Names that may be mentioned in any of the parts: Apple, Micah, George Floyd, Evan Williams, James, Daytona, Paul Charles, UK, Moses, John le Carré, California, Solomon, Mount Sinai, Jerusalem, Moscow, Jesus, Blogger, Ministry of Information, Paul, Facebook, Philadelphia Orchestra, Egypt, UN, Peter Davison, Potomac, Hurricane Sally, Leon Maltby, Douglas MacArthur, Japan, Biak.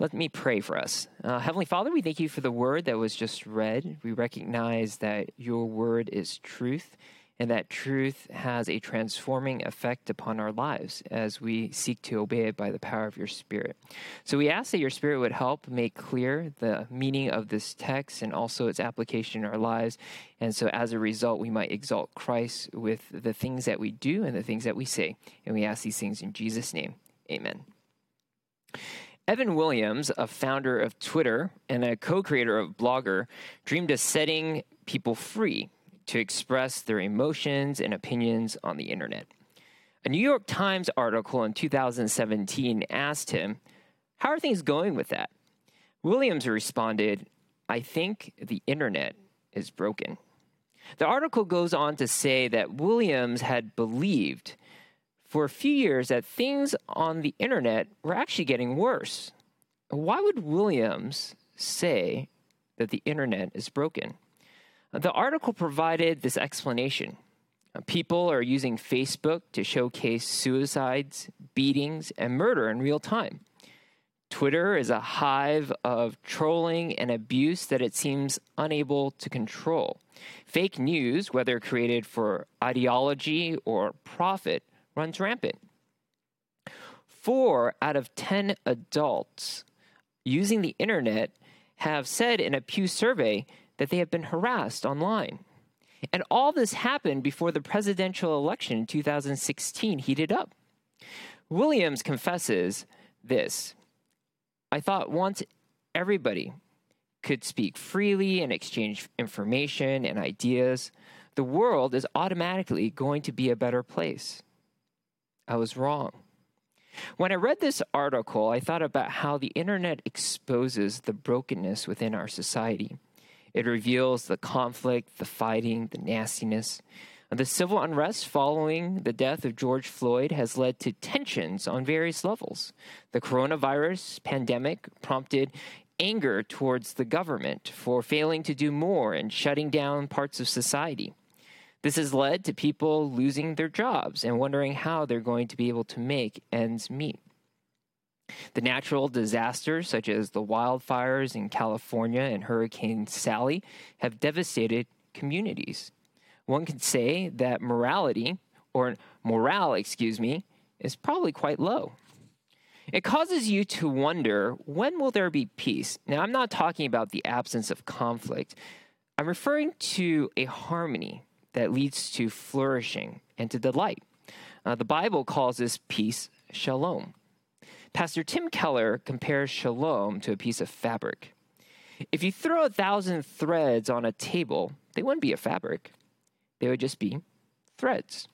Let me pray for us. Heavenly Father, we thank you for the word that was just read. We recognize that your word is truth, and that truth has a transforming effect upon our lives as we seek to obey it by the power of your Spirit. So we ask that your Spirit would help make clear the meaning of this text and also its application in our lives. And so as a result, we might exalt Christ with the things that we do and the things that we say. And we ask these things in Jesus' name. Amen. Evan Williams, a founder of Twitter and a co-creator of Blogger, dreamed of setting people free to express their emotions and opinions on the internet. A New York Times article in 2017 asked him, "How are things going with that?" Williams responded, "I think the internet is broken." The article goes on to say that Williams had believed for a few years that things on the internet were actually getting worse. Why would Williams say that the internet is broken? The article provided this explanation. People are using Facebook to showcase suicides, beatings, and murder in real time. Twitter is a hive of trolling and abuse that it seems unable to control. Fake news, whether created for ideology or profit, runs rampant. 4 out of 10 adults using the internet have said in a Pew survey that they have been harassed online. And all this happened before the presidential election in 2016 heated up. Williams confesses this: "I thought once everybody could speak freely and exchange information and ideas, the world is automatically going to be a better place. I was wrong." When I read this article, I thought about how the internet exposes the brokenness within our society. It reveals the conflict, the fighting, the nastiness. The civil unrest following the death of George Floyd has led to tensions on various levels. The coronavirus pandemic prompted anger towards the government for failing to do more and shutting down parts of society. This has led to people losing their jobs and wondering how they're going to be able to make ends meet. The natural disasters, such as the wildfires in California and Hurricane Sally, have devastated communities. One could say that morale, is probably quite low. It causes you to wonder, when will there be peace? Now, I'm not talking about the absence of conflict. I'm referring to a harmony that leads to flourishing and to delight. The Bible calls this peace shalom. Pastor Tim Keller compares shalom to a piece of fabric. If you throw 1,000 threads on a table, they wouldn't be a fabric. They would just be threads.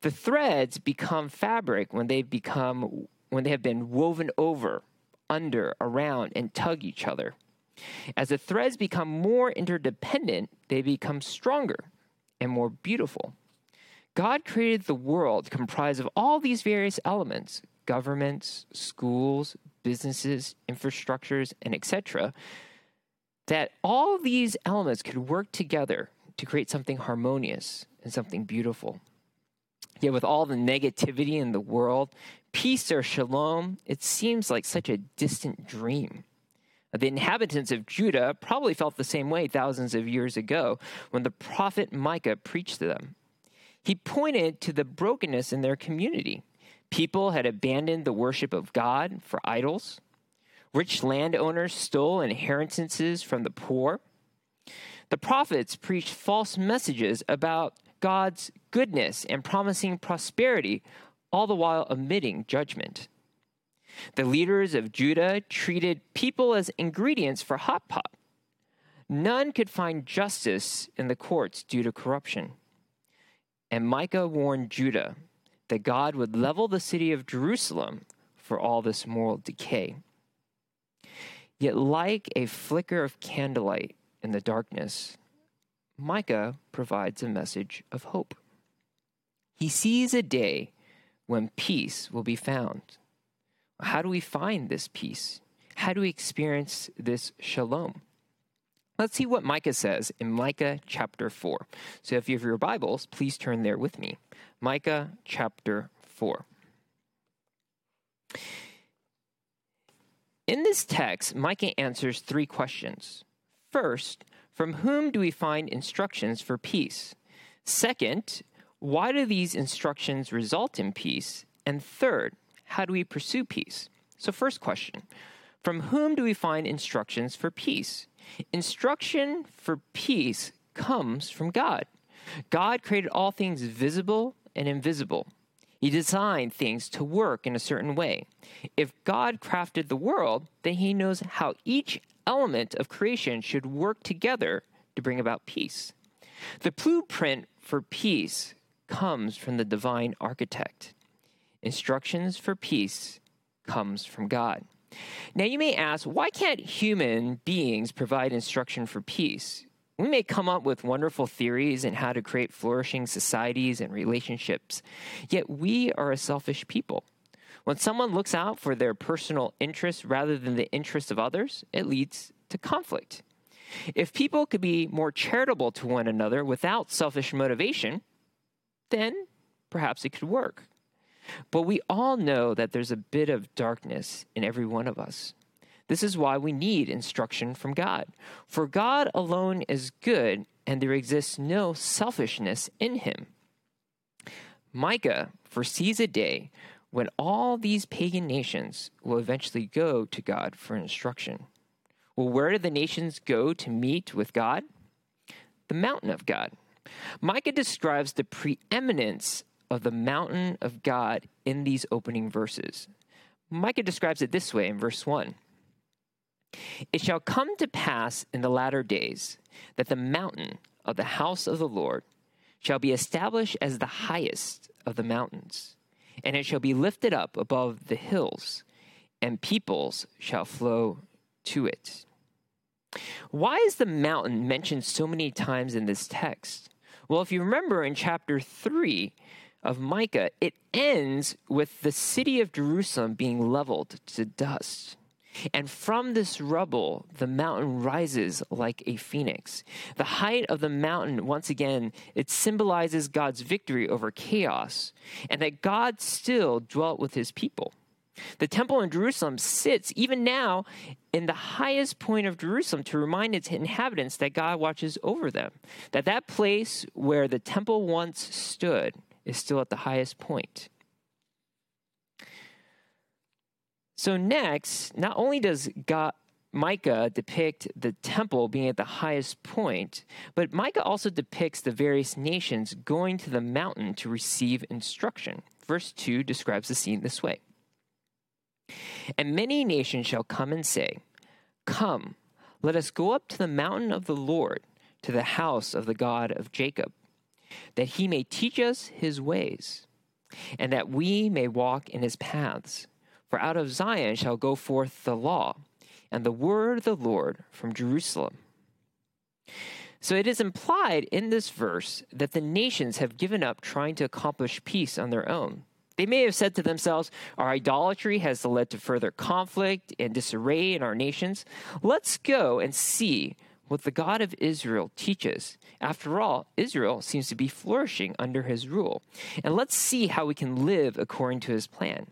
The threads become fabric when they have been woven over, under, around, and tug each other. As the threads become more interdependent, they become stronger and more beautiful. God created the world comprised of all these various elements: governments, schools, businesses, infrastructures, and etc., that all these elements could work together to create something harmonious and something beautiful. Yet with all the negativity in the world, peace or shalom, it seems like such a distant dream. The inhabitants of Judah probably felt the same way thousands of years ago when the prophet Micah preached to them. He pointed to the brokenness in their community. People had abandoned the worship of God for idols. Rich landowners stole inheritances from the poor. The prophets preached false messages about God's goodness and promising prosperity, all the while omitting judgment. The leaders of Judah treated people as ingredients for hot pot. None could find justice in the courts due to corruption. And Micah warned Judah that God would level the city of Jerusalem for all this moral decay. Yet like a flicker of candlelight in the darkness, Micah provides a message of hope. He sees a day when peace will be found. How do we find this peace? How do we experience this shalom? Let's see what Micah says in Micah chapter 4. So if you have your Bibles, please turn there with me. Micah chapter 4. In this text, Micah answers three questions. First, from whom do we find instructions for peace? Second, why do these instructions result in peace? And third, how do we pursue peace? So first question, from whom do we find instructions for peace? Instruction for peace comes from God. God created all things visible and invisible. He designed things to work in a certain way. If God crafted the world, then he knows how each element of creation should work together to bring about peace. The blueprint for peace comes from the divine architect. Instructions for peace comes from God. Now you may ask, why can't human beings provide instruction for peace? We may come up with wonderful theories on how to create flourishing societies and relationships, yet we are a selfish people. When someone looks out for their personal interests rather than the interests of others, it leads to conflict. If people could be more charitable to one another without selfish motivation, then perhaps it could work. But we all know that there's a bit of darkness in every one of us. This is why we need instruction from God. For God alone is good, and there exists no selfishness in him. Micah foresees a day when all these pagan nations will eventually go to God for instruction. Well, where do the nations go to meet with God? The mountain of God. Micah describes the preeminence of the mountain of God in these opening verses. Micah describes it this way in verse 1. It shall come to pass in the latter days that the mountain of the house of the Lord shall be established as the highest of the mountains, and it shall be lifted up above the hills, and peoples shall flow to it. Why is the mountain mentioned so many times in this text? Well, if you remember in chapter 3 of Micah, it ends with the city of Jerusalem being leveled to dust. And from this rubble, the mountain rises like a phoenix. The height of the mountain, once again, it symbolizes God's victory over chaos, and that God still dwelt with his people. The temple in Jerusalem sits, even now, in the highest point of Jerusalem to remind its inhabitants that God watches over them, that that place where the temple once stood is still at the highest point. So next, not only does Micah depict the temple being at the highest point, but Micah also depicts the various nations going to the mountain to receive instruction. Verse 2 describes the scene this way. And many nations shall come and say, Come, let us go up to the mountain of the Lord, to the house of the God of Jacob, that he may teach us his ways, and that we may walk in his paths. For out of Zion shall go forth the law, and the word of the Lord from Jerusalem. So it is implied in this verse that the nations have given up trying to accomplish peace on their own. They may have said to themselves, our idolatry has led to further conflict and disarray in our nations. Let's go and see what the God of Israel teaches. After all, Israel seems to be flourishing under his rule. And let's see how we can live according to his plan.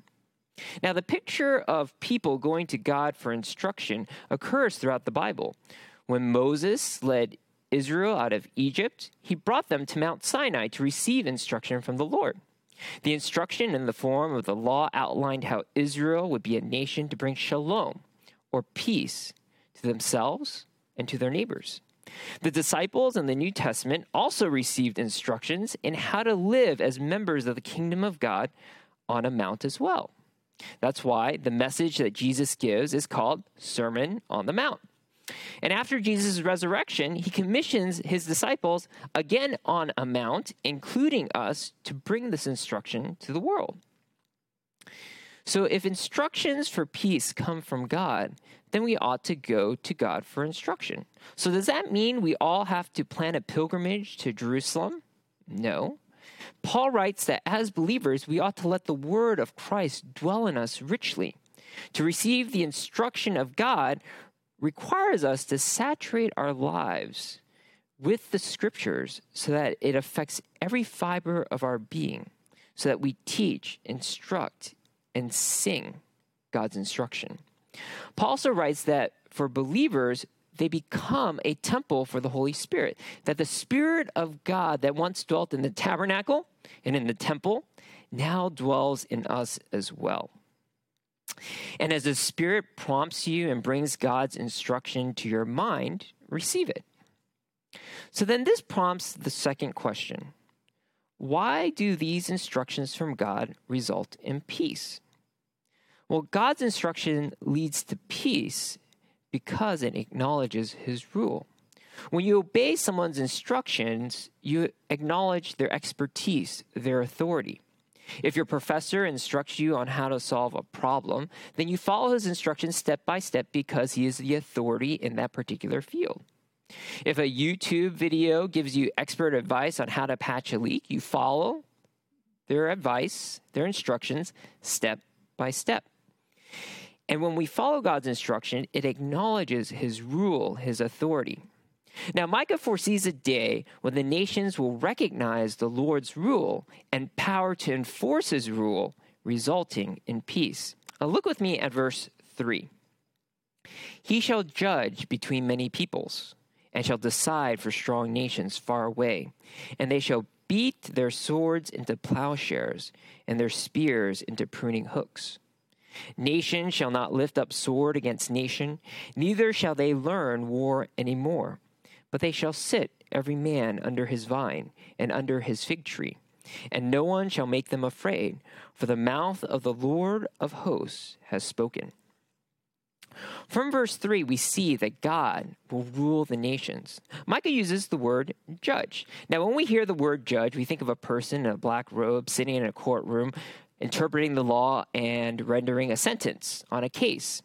Now, the picture of people going to God for instruction occurs throughout the Bible. When Moses led Israel out of Egypt, he brought them to Mount Sinai to receive instruction from the Lord. The instruction in the form of the law outlined how Israel would be a nation to bring shalom, or peace, to themselves and to their neighbors. The disciples in the New Testament also received instructions in how to live as members of the kingdom of God on a mount as well. That's why the message that Jesus gives is called Sermon on the Mount. And after Jesus' resurrection, he commissions his disciples again on a mount, including us, to bring this instruction to the world. So if instructions for peace come from God, then we ought to go to God for instruction. So does that mean we all have to plan a pilgrimage to Jerusalem? No. Paul writes that as believers, we ought to let the word of Christ dwell in us richly. To receive the instruction of God requires us to saturate our lives with the scriptures so that it affects every fiber of our being, so that we teach, instruct, and sing God's instruction. Paul also writes that for believers, they become a temple for the Holy Spirit, that the Spirit of God that once dwelt in the tabernacle and in the temple now dwells in us as well. And as the Spirit prompts you and brings God's instruction to your mind, receive it. So then this prompts the second question. Why do these instructions from God result in peace? Well, God's instruction leads to peace because it acknowledges his rule. When you obey someone's instructions, you acknowledge their expertise, their authority. If your professor instructs you on how to solve a problem, then you follow his instructions step by step because he is the authority in that particular field. If a YouTube video gives you expert advice on how to patch a leak, you follow their advice, their instructions, step by step. And when we follow God's instruction, it acknowledges his rule, his authority. Now, Micah foresees a day when the nations will recognize the Lord's rule and power to enforce his rule, resulting in peace. Now, look with me at verse 3. He shall judge between many peoples and shall decide for strong nations far away, and they shall beat their swords into plowshares and their spears into pruning hooks. Nation shall not lift up sword against nation, neither shall they learn war any more. But they shall sit every man under his vine and under his fig tree, and no one shall make them afraid, for the mouth of the Lord of hosts has spoken. From verse 3, we see that God will rule the nations. Micah uses the word judge. Now, when we hear the word judge, we think of a person in a black robe sitting in a courtroom, interpreting the law and rendering a sentence on a case.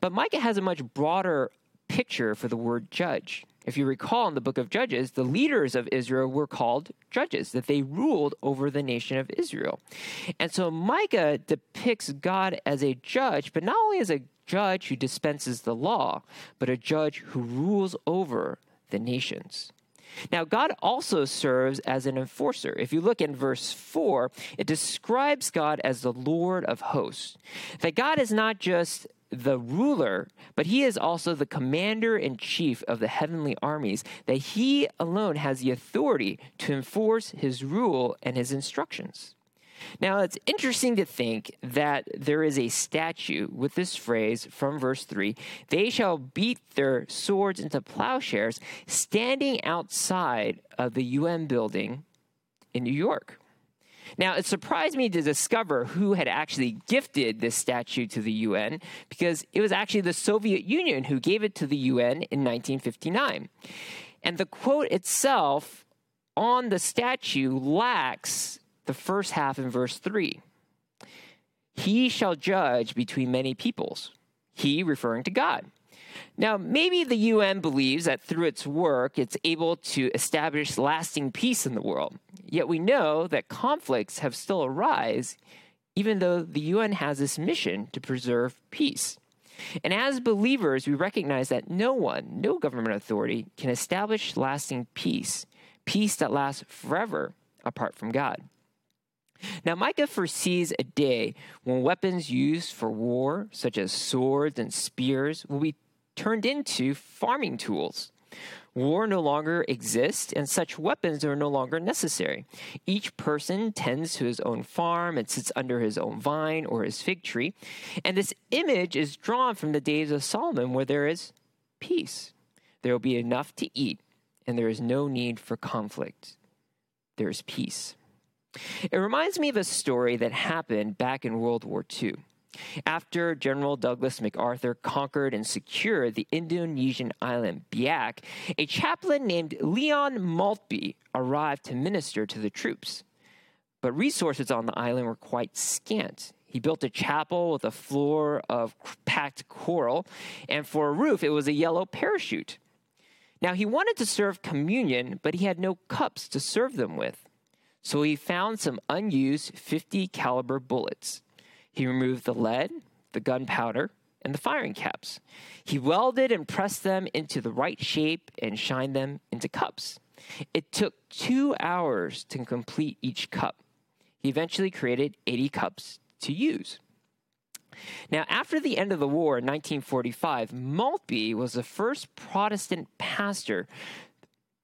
But Micah has a much broader picture for the word judge. If you recall in the book of Judges, the leaders of Israel were called judges, that they ruled over the nation of Israel. And so Micah depicts God as a judge, but not only as a judge who dispenses the law, but a judge who rules over the nations. Now, God also serves as an enforcer. If you look in verse 4, it describes God as the Lord of hosts, that God is not just the ruler, but he is also the commander-in-chief of the heavenly armies, that he alone has the authority to enforce his rule and his instructions. Now, it's interesting to think that there is a statute with this phrase from verse 3, they shall beat their swords into plowshares, standing outside of the UN building in New York. Now, it surprised me to discover who had actually gifted this statue to the UN, because it was actually the Soviet Union who gave it to the UN in 1959. And the quote itself on the statue lacks the first half in verse 3. He shall judge between many peoples, he referring to God. Now, maybe the UN believes that through its work, it's able to establish lasting peace in the world. Yet we know that conflicts have still arisen, even though the UN has this mission to preserve peace. And as believers, we recognize that no one, no government authority can establish lasting peace, peace that lasts forever apart from God. Now, Micah foresees a day when weapons used for war, such as swords and spears, will be turned into farming tools. War no longer exists, and such weapons are no longer necessary. Each person tends to his own farm and sits under his own vine or his fig tree. And this image is drawn from the days of Solomon, where there is peace. There will be enough to eat, and there is no need for conflict. There is peace. It reminds me of a story that happened back in World War II. After General Douglas MacArthur conquered and secured the Indonesian island Biak, a chaplain named Leon Maltby arrived to minister to the troops. But resources on the island were quite scant. He built a chapel with a floor of packed coral, and for a roof, it was a yellow parachute. Now, he wanted to serve communion, but he had no cups to serve them with. So he found some unused .50 caliber bullets. He removed the lead, the gunpowder, and the firing caps. He welded and pressed them into the right shape and shined them into cups. It took 2 hours to complete each cup. He eventually created 80 cups to use. Now, after the end of the war in 1945, Maltby was the first Protestant pastor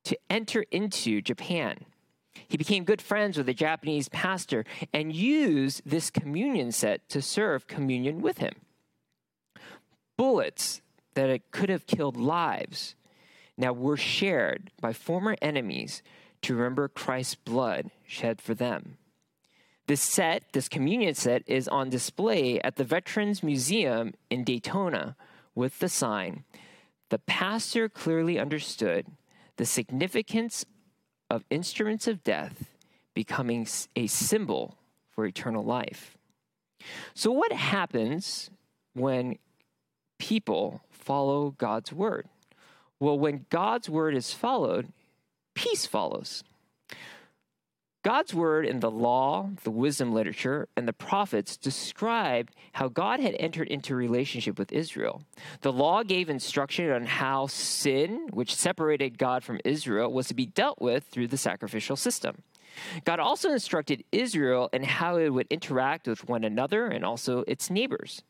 to enter into Japan. He became good friends with a Japanese pastor and used this communion set to serve communion with him. Bullets that it could have killed lives now were shared by former enemies to remember Christ's blood shed for them. This set, this communion set, is on display at the Veterans Museum in Daytona with the sign, "The pastor clearly understood the significance of instruments of death becoming a symbol for eternal life." So what happens when people follow God's word? Well, when God's word is followed, peace follows. God's word in the law, the wisdom literature, and the prophets described how God had entered into relationship with Israel. The law gave instruction on how sin, which separated God from Israel, was to be dealt with through the sacrificial system. God also instructed Israel in how it would interact with one another and also its neighbors.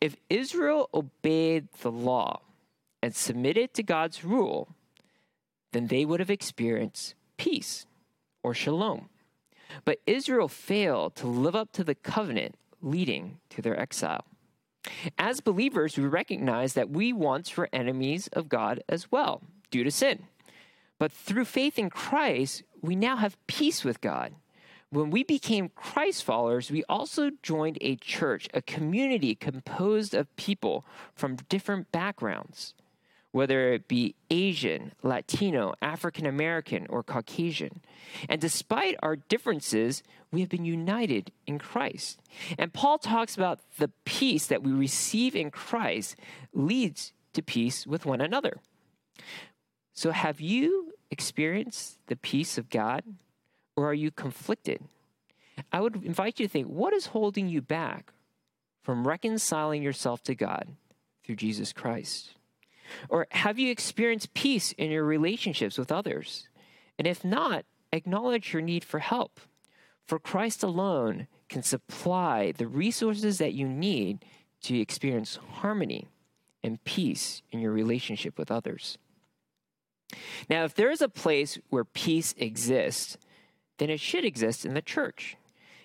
If Israel obeyed the law and submitted to God's rule, then they would have experienced peace, or shalom. But Israel failed to live up to the covenant, leading to their exile. As believers, we recognize that we once were enemies of God as well, due to sin. But through faith in Christ, we now have peace with God. When we became Christ followers, we also joined a church, a community composed of people from different backgrounds, whether it be Asian, Latino, African American, or Caucasian. And despite our differences, we have been united in Christ. And Paul talks about the peace that we receive in Christ leads to peace with one another. So have you experienced the peace of God, or are you conflicted? I would invite you to think, what is holding you back from reconciling yourself to God through Jesus Christ? Or have you experienced peace in your relationships with others? And if not, acknowledge your need for help. For Christ alone can supply the resources that you need to experience harmony and peace in your relationship with others. Now, if there is a place where peace exists, then it should exist in the church.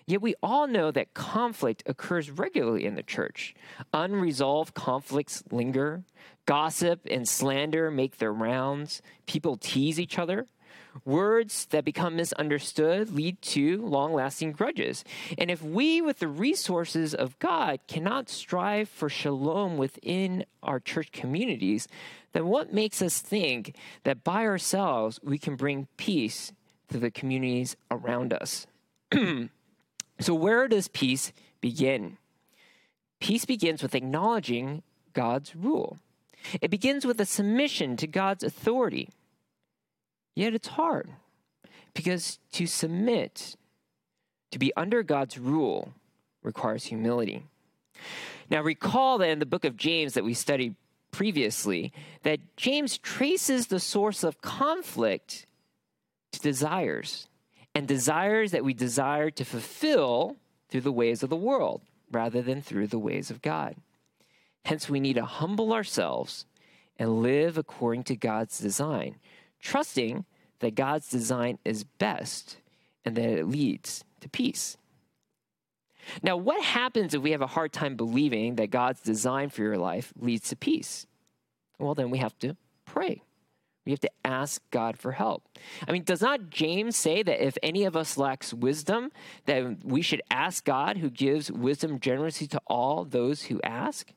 Yet we all know that conflict occurs regularly in the church. Unresolved conflicts linger. Gossip and slander make their rounds. People tease each other. Words that become misunderstood lead to long-lasting grudges. And if we, with the resources of God, cannot strive for shalom within our church communities, then what makes us think that by ourselves we can bring peace to the communities around us? So where does peace begin? Peace begins with acknowledging God's rule. It begins with a submission to God's authority. Yet it's hard, because to submit, to be under God's rule, requires humility. Now, recall that in the book of James that we studied previously, that James traces the source of conflict to desires, and desires that we desire to fulfill through the ways of the world rather than through the ways of God. Hence, we need to humble ourselves and live according to God's design, trusting that God's design is best and that it leads to peace. Now, what happens if we have a hard time believing that God's design for your life leads to peace? Well, then we have to pray. We have to ask God for help. I mean, does not James say that if any of us lacks wisdom, that we should ask God, who gives wisdom generously to all those who ask?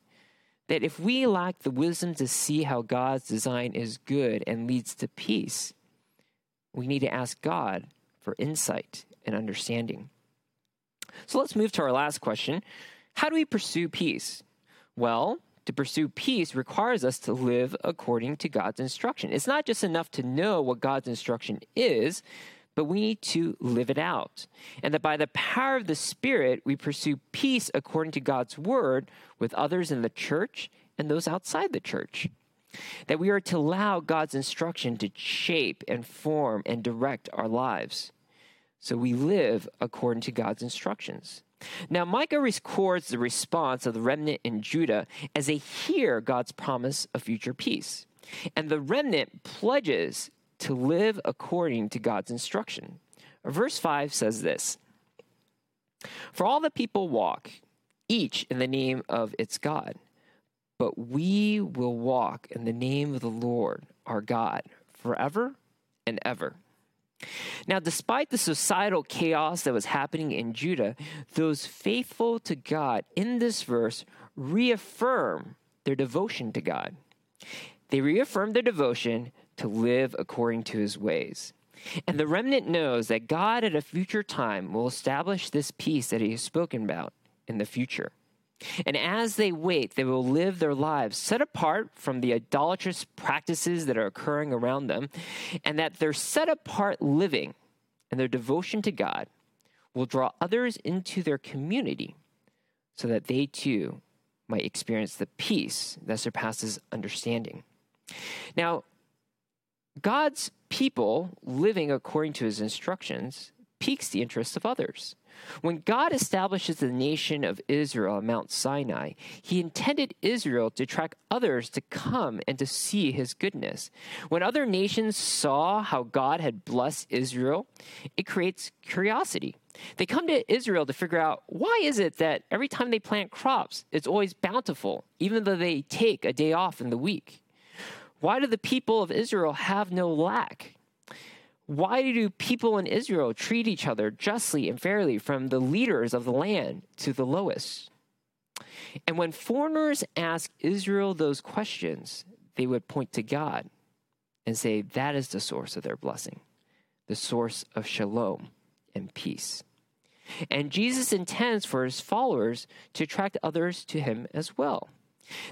That if we lack the wisdom to see how God's design is good and leads to peace, we need to ask God for insight and understanding. So let's move to our last question. How do we pursue peace? Well, to pursue peace requires us to live according to God's instruction. It's not just enough to know what God's instruction is, but we need to live it out. And that by the power of the Spirit, we pursue peace according to God's word with others in the church and those outside the church. That we are to allow God's instruction to shape and form and direct our lives. So we live according to God's instructions. Now Micah records the response of the remnant in Judah as they hear God's promise of future peace. And the remnant pledges to live according to God's instruction. Verse 5 says this, "For all the people walk, each in the name of its God, but we will walk in the name of the Lord our God forever and ever." Now, despite the societal chaos that was happening in Judah, those faithful to God in this verse reaffirm their devotion to God. They reaffirm their devotion to live according to his ways. And the remnant knows that God at a future time will establish this peace that he has spoken about in the future. And as they wait, they will live their lives set apart from the idolatrous practices that are occurring around them, and that their set apart living and their devotion to God will draw others into their community so that they too might experience the peace that surpasses understanding. Now, God's people living according to his instructions piques the interest of others. When God establishes the nation of Israel on Mount Sinai, he intended Israel to attract others to come and to see his goodness. When other nations saw how God had blessed Israel, it creates curiosity. They come to Israel to figure out, why is it that every time they plant crops, it's always bountiful, even though they take a day off in the week? Why do the people of Israel have no lack? Why do people in Israel treat each other justly and fairly, from the leaders of the land to the lowest? And when foreigners ask Israel those questions, they would point to God and say that is the source of their blessing, the source of shalom and peace. And Jesus intends for his followers to attract others to him as well.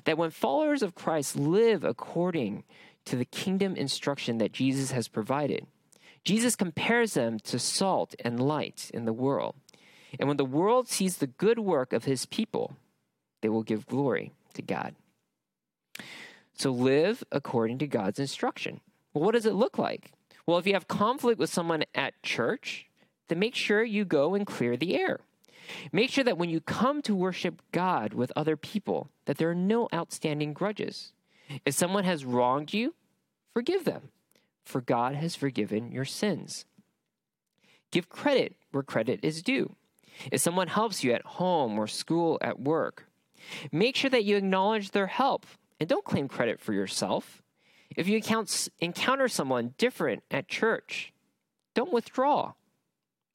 That when followers of Christ live according to the kingdom instruction that Jesus has provided, Jesus compares them to salt and light in the world. And when the world sees the good work of his people, they will give glory to God. So live according to God's instruction. Well, what does it look like? Well, if you have conflict with someone at church, then make sure you go and clear the air. Make sure that when you come to worship God with other people, that there are no outstanding grudges. If someone has wronged you, forgive them, for God has forgiven your sins. Give credit where credit is due. If someone helps you at home or school, at work, make sure that you acknowledge their help and don't claim credit for yourself. If you encounter someone different at church, don't withdraw.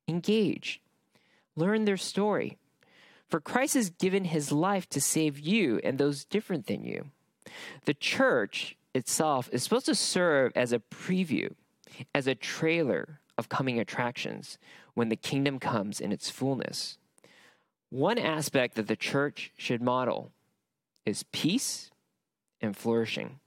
Engage. Learn their story. For Christ has given his life to save you and those different than you. The church itself is supposed to serve as a preview, as a trailer of coming attractions when the kingdom comes in its fullness. One aspect that the church should model is peace and flourishing.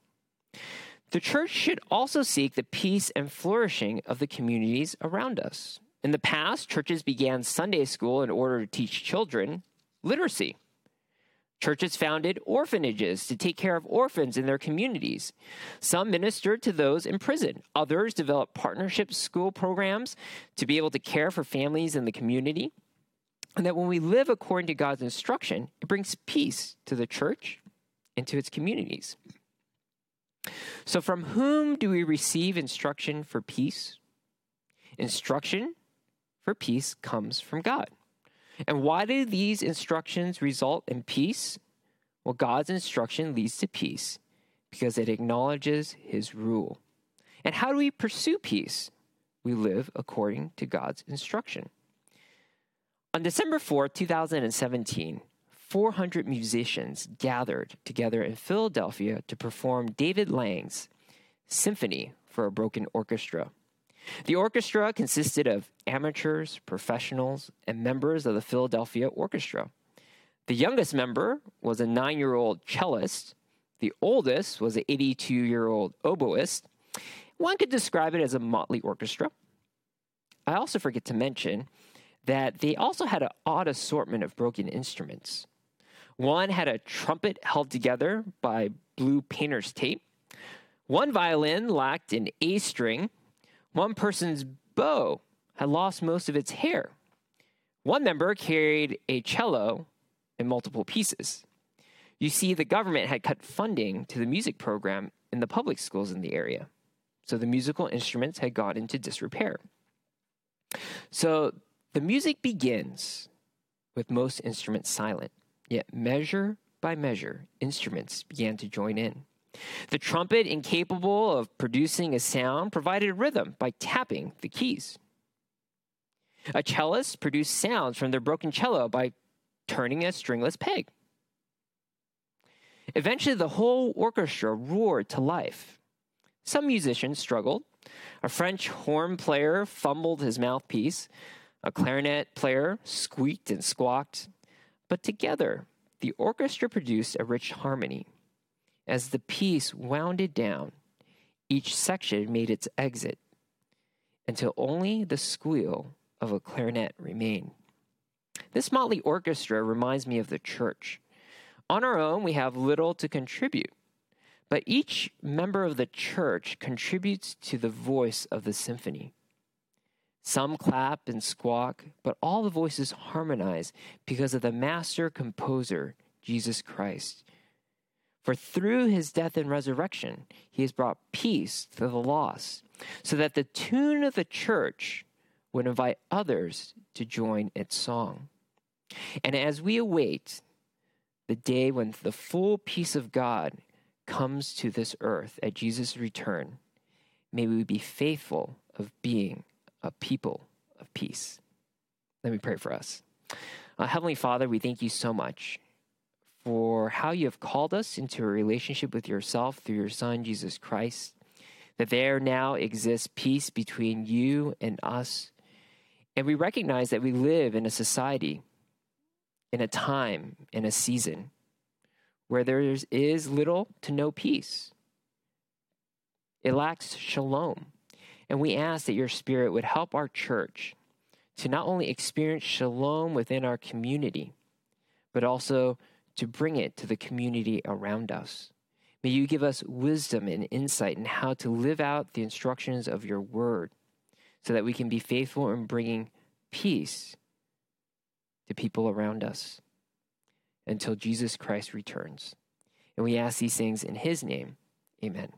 The church should also seek the peace and flourishing of the communities around us. In the past, churches began Sunday school in order to teach children literacy. Churches founded orphanages to take care of orphans in their communities. Some ministered to those in prison. Others developed partnership school programs to be able to care for families in the community. And that when we live according to God's instruction, it brings peace to the church and to its communities. So from whom do we receive instruction for peace? Instruction for peace comes from God. And why do these instructions result in peace? Well, God's instruction leads to peace because it acknowledges his rule. And how do we pursue peace? We live according to God's instruction. On December 4th, 2017, 400 musicians gathered together in Philadelphia to perform David Lang's Symphony for a Broken Orchestra. The orchestra consisted of amateurs, professionals, and members of the Philadelphia Orchestra. The youngest member was a 9-year-old cellist. The oldest was an 82-year-old oboist. One could describe it as a motley orchestra. I also forget to mention that they also had an odd assortment of broken instruments. One had a trumpet held together by blue painter's tape. One violin lacked an A string. One person's bow had lost most of its hair. One member carried a cello in multiple pieces. You see, the government had cut funding to the music program in the public schools in the area, so the musical instruments had gone into disrepair. So the music begins with most instruments silent, yet measure by measure, instruments began to join in. The trumpet, incapable of producing a sound, provided rhythm by tapping the keys. A cellist produced sounds from their broken cello by turning a stringless peg. Eventually, the whole orchestra roared to life. Some musicians struggled. A French horn player fumbled his mouthpiece. A clarinet player squeaked and squawked. But together, the orchestra produced a rich harmony. As the piece wound down, each section made its exit until only the squeal of a clarinet remained. This motley orchestra reminds me of the church. On our own, we have little to contribute, but each member of the church contributes to the voice of the symphony. Some clap and squawk, but all the voices harmonize because of the master composer, Jesus Christ. For through his death and resurrection, he has brought peace to the lost, so that the tune of the church would invite others to join its song. And as we await the day when the full peace of God comes to this earth at Jesus' return, may we be faithful of being a people of peace. Let me pray for us. Heavenly Father, we thank you so much for how you have called us into a relationship with yourself through your Son, Jesus Christ, that there now exists peace between you and us. And we recognize that we live in a society, in a time, in a season where there is little to no peace. It lacks shalom. And we ask that your Spirit would help our church to not only experience shalom within our community, but also to bring it to the community around us. May you give us wisdom and insight in how to live out the instructions of your word so that we can be faithful in bringing peace to people around us until Jesus Christ returns. And we ask these things in his name. Amen.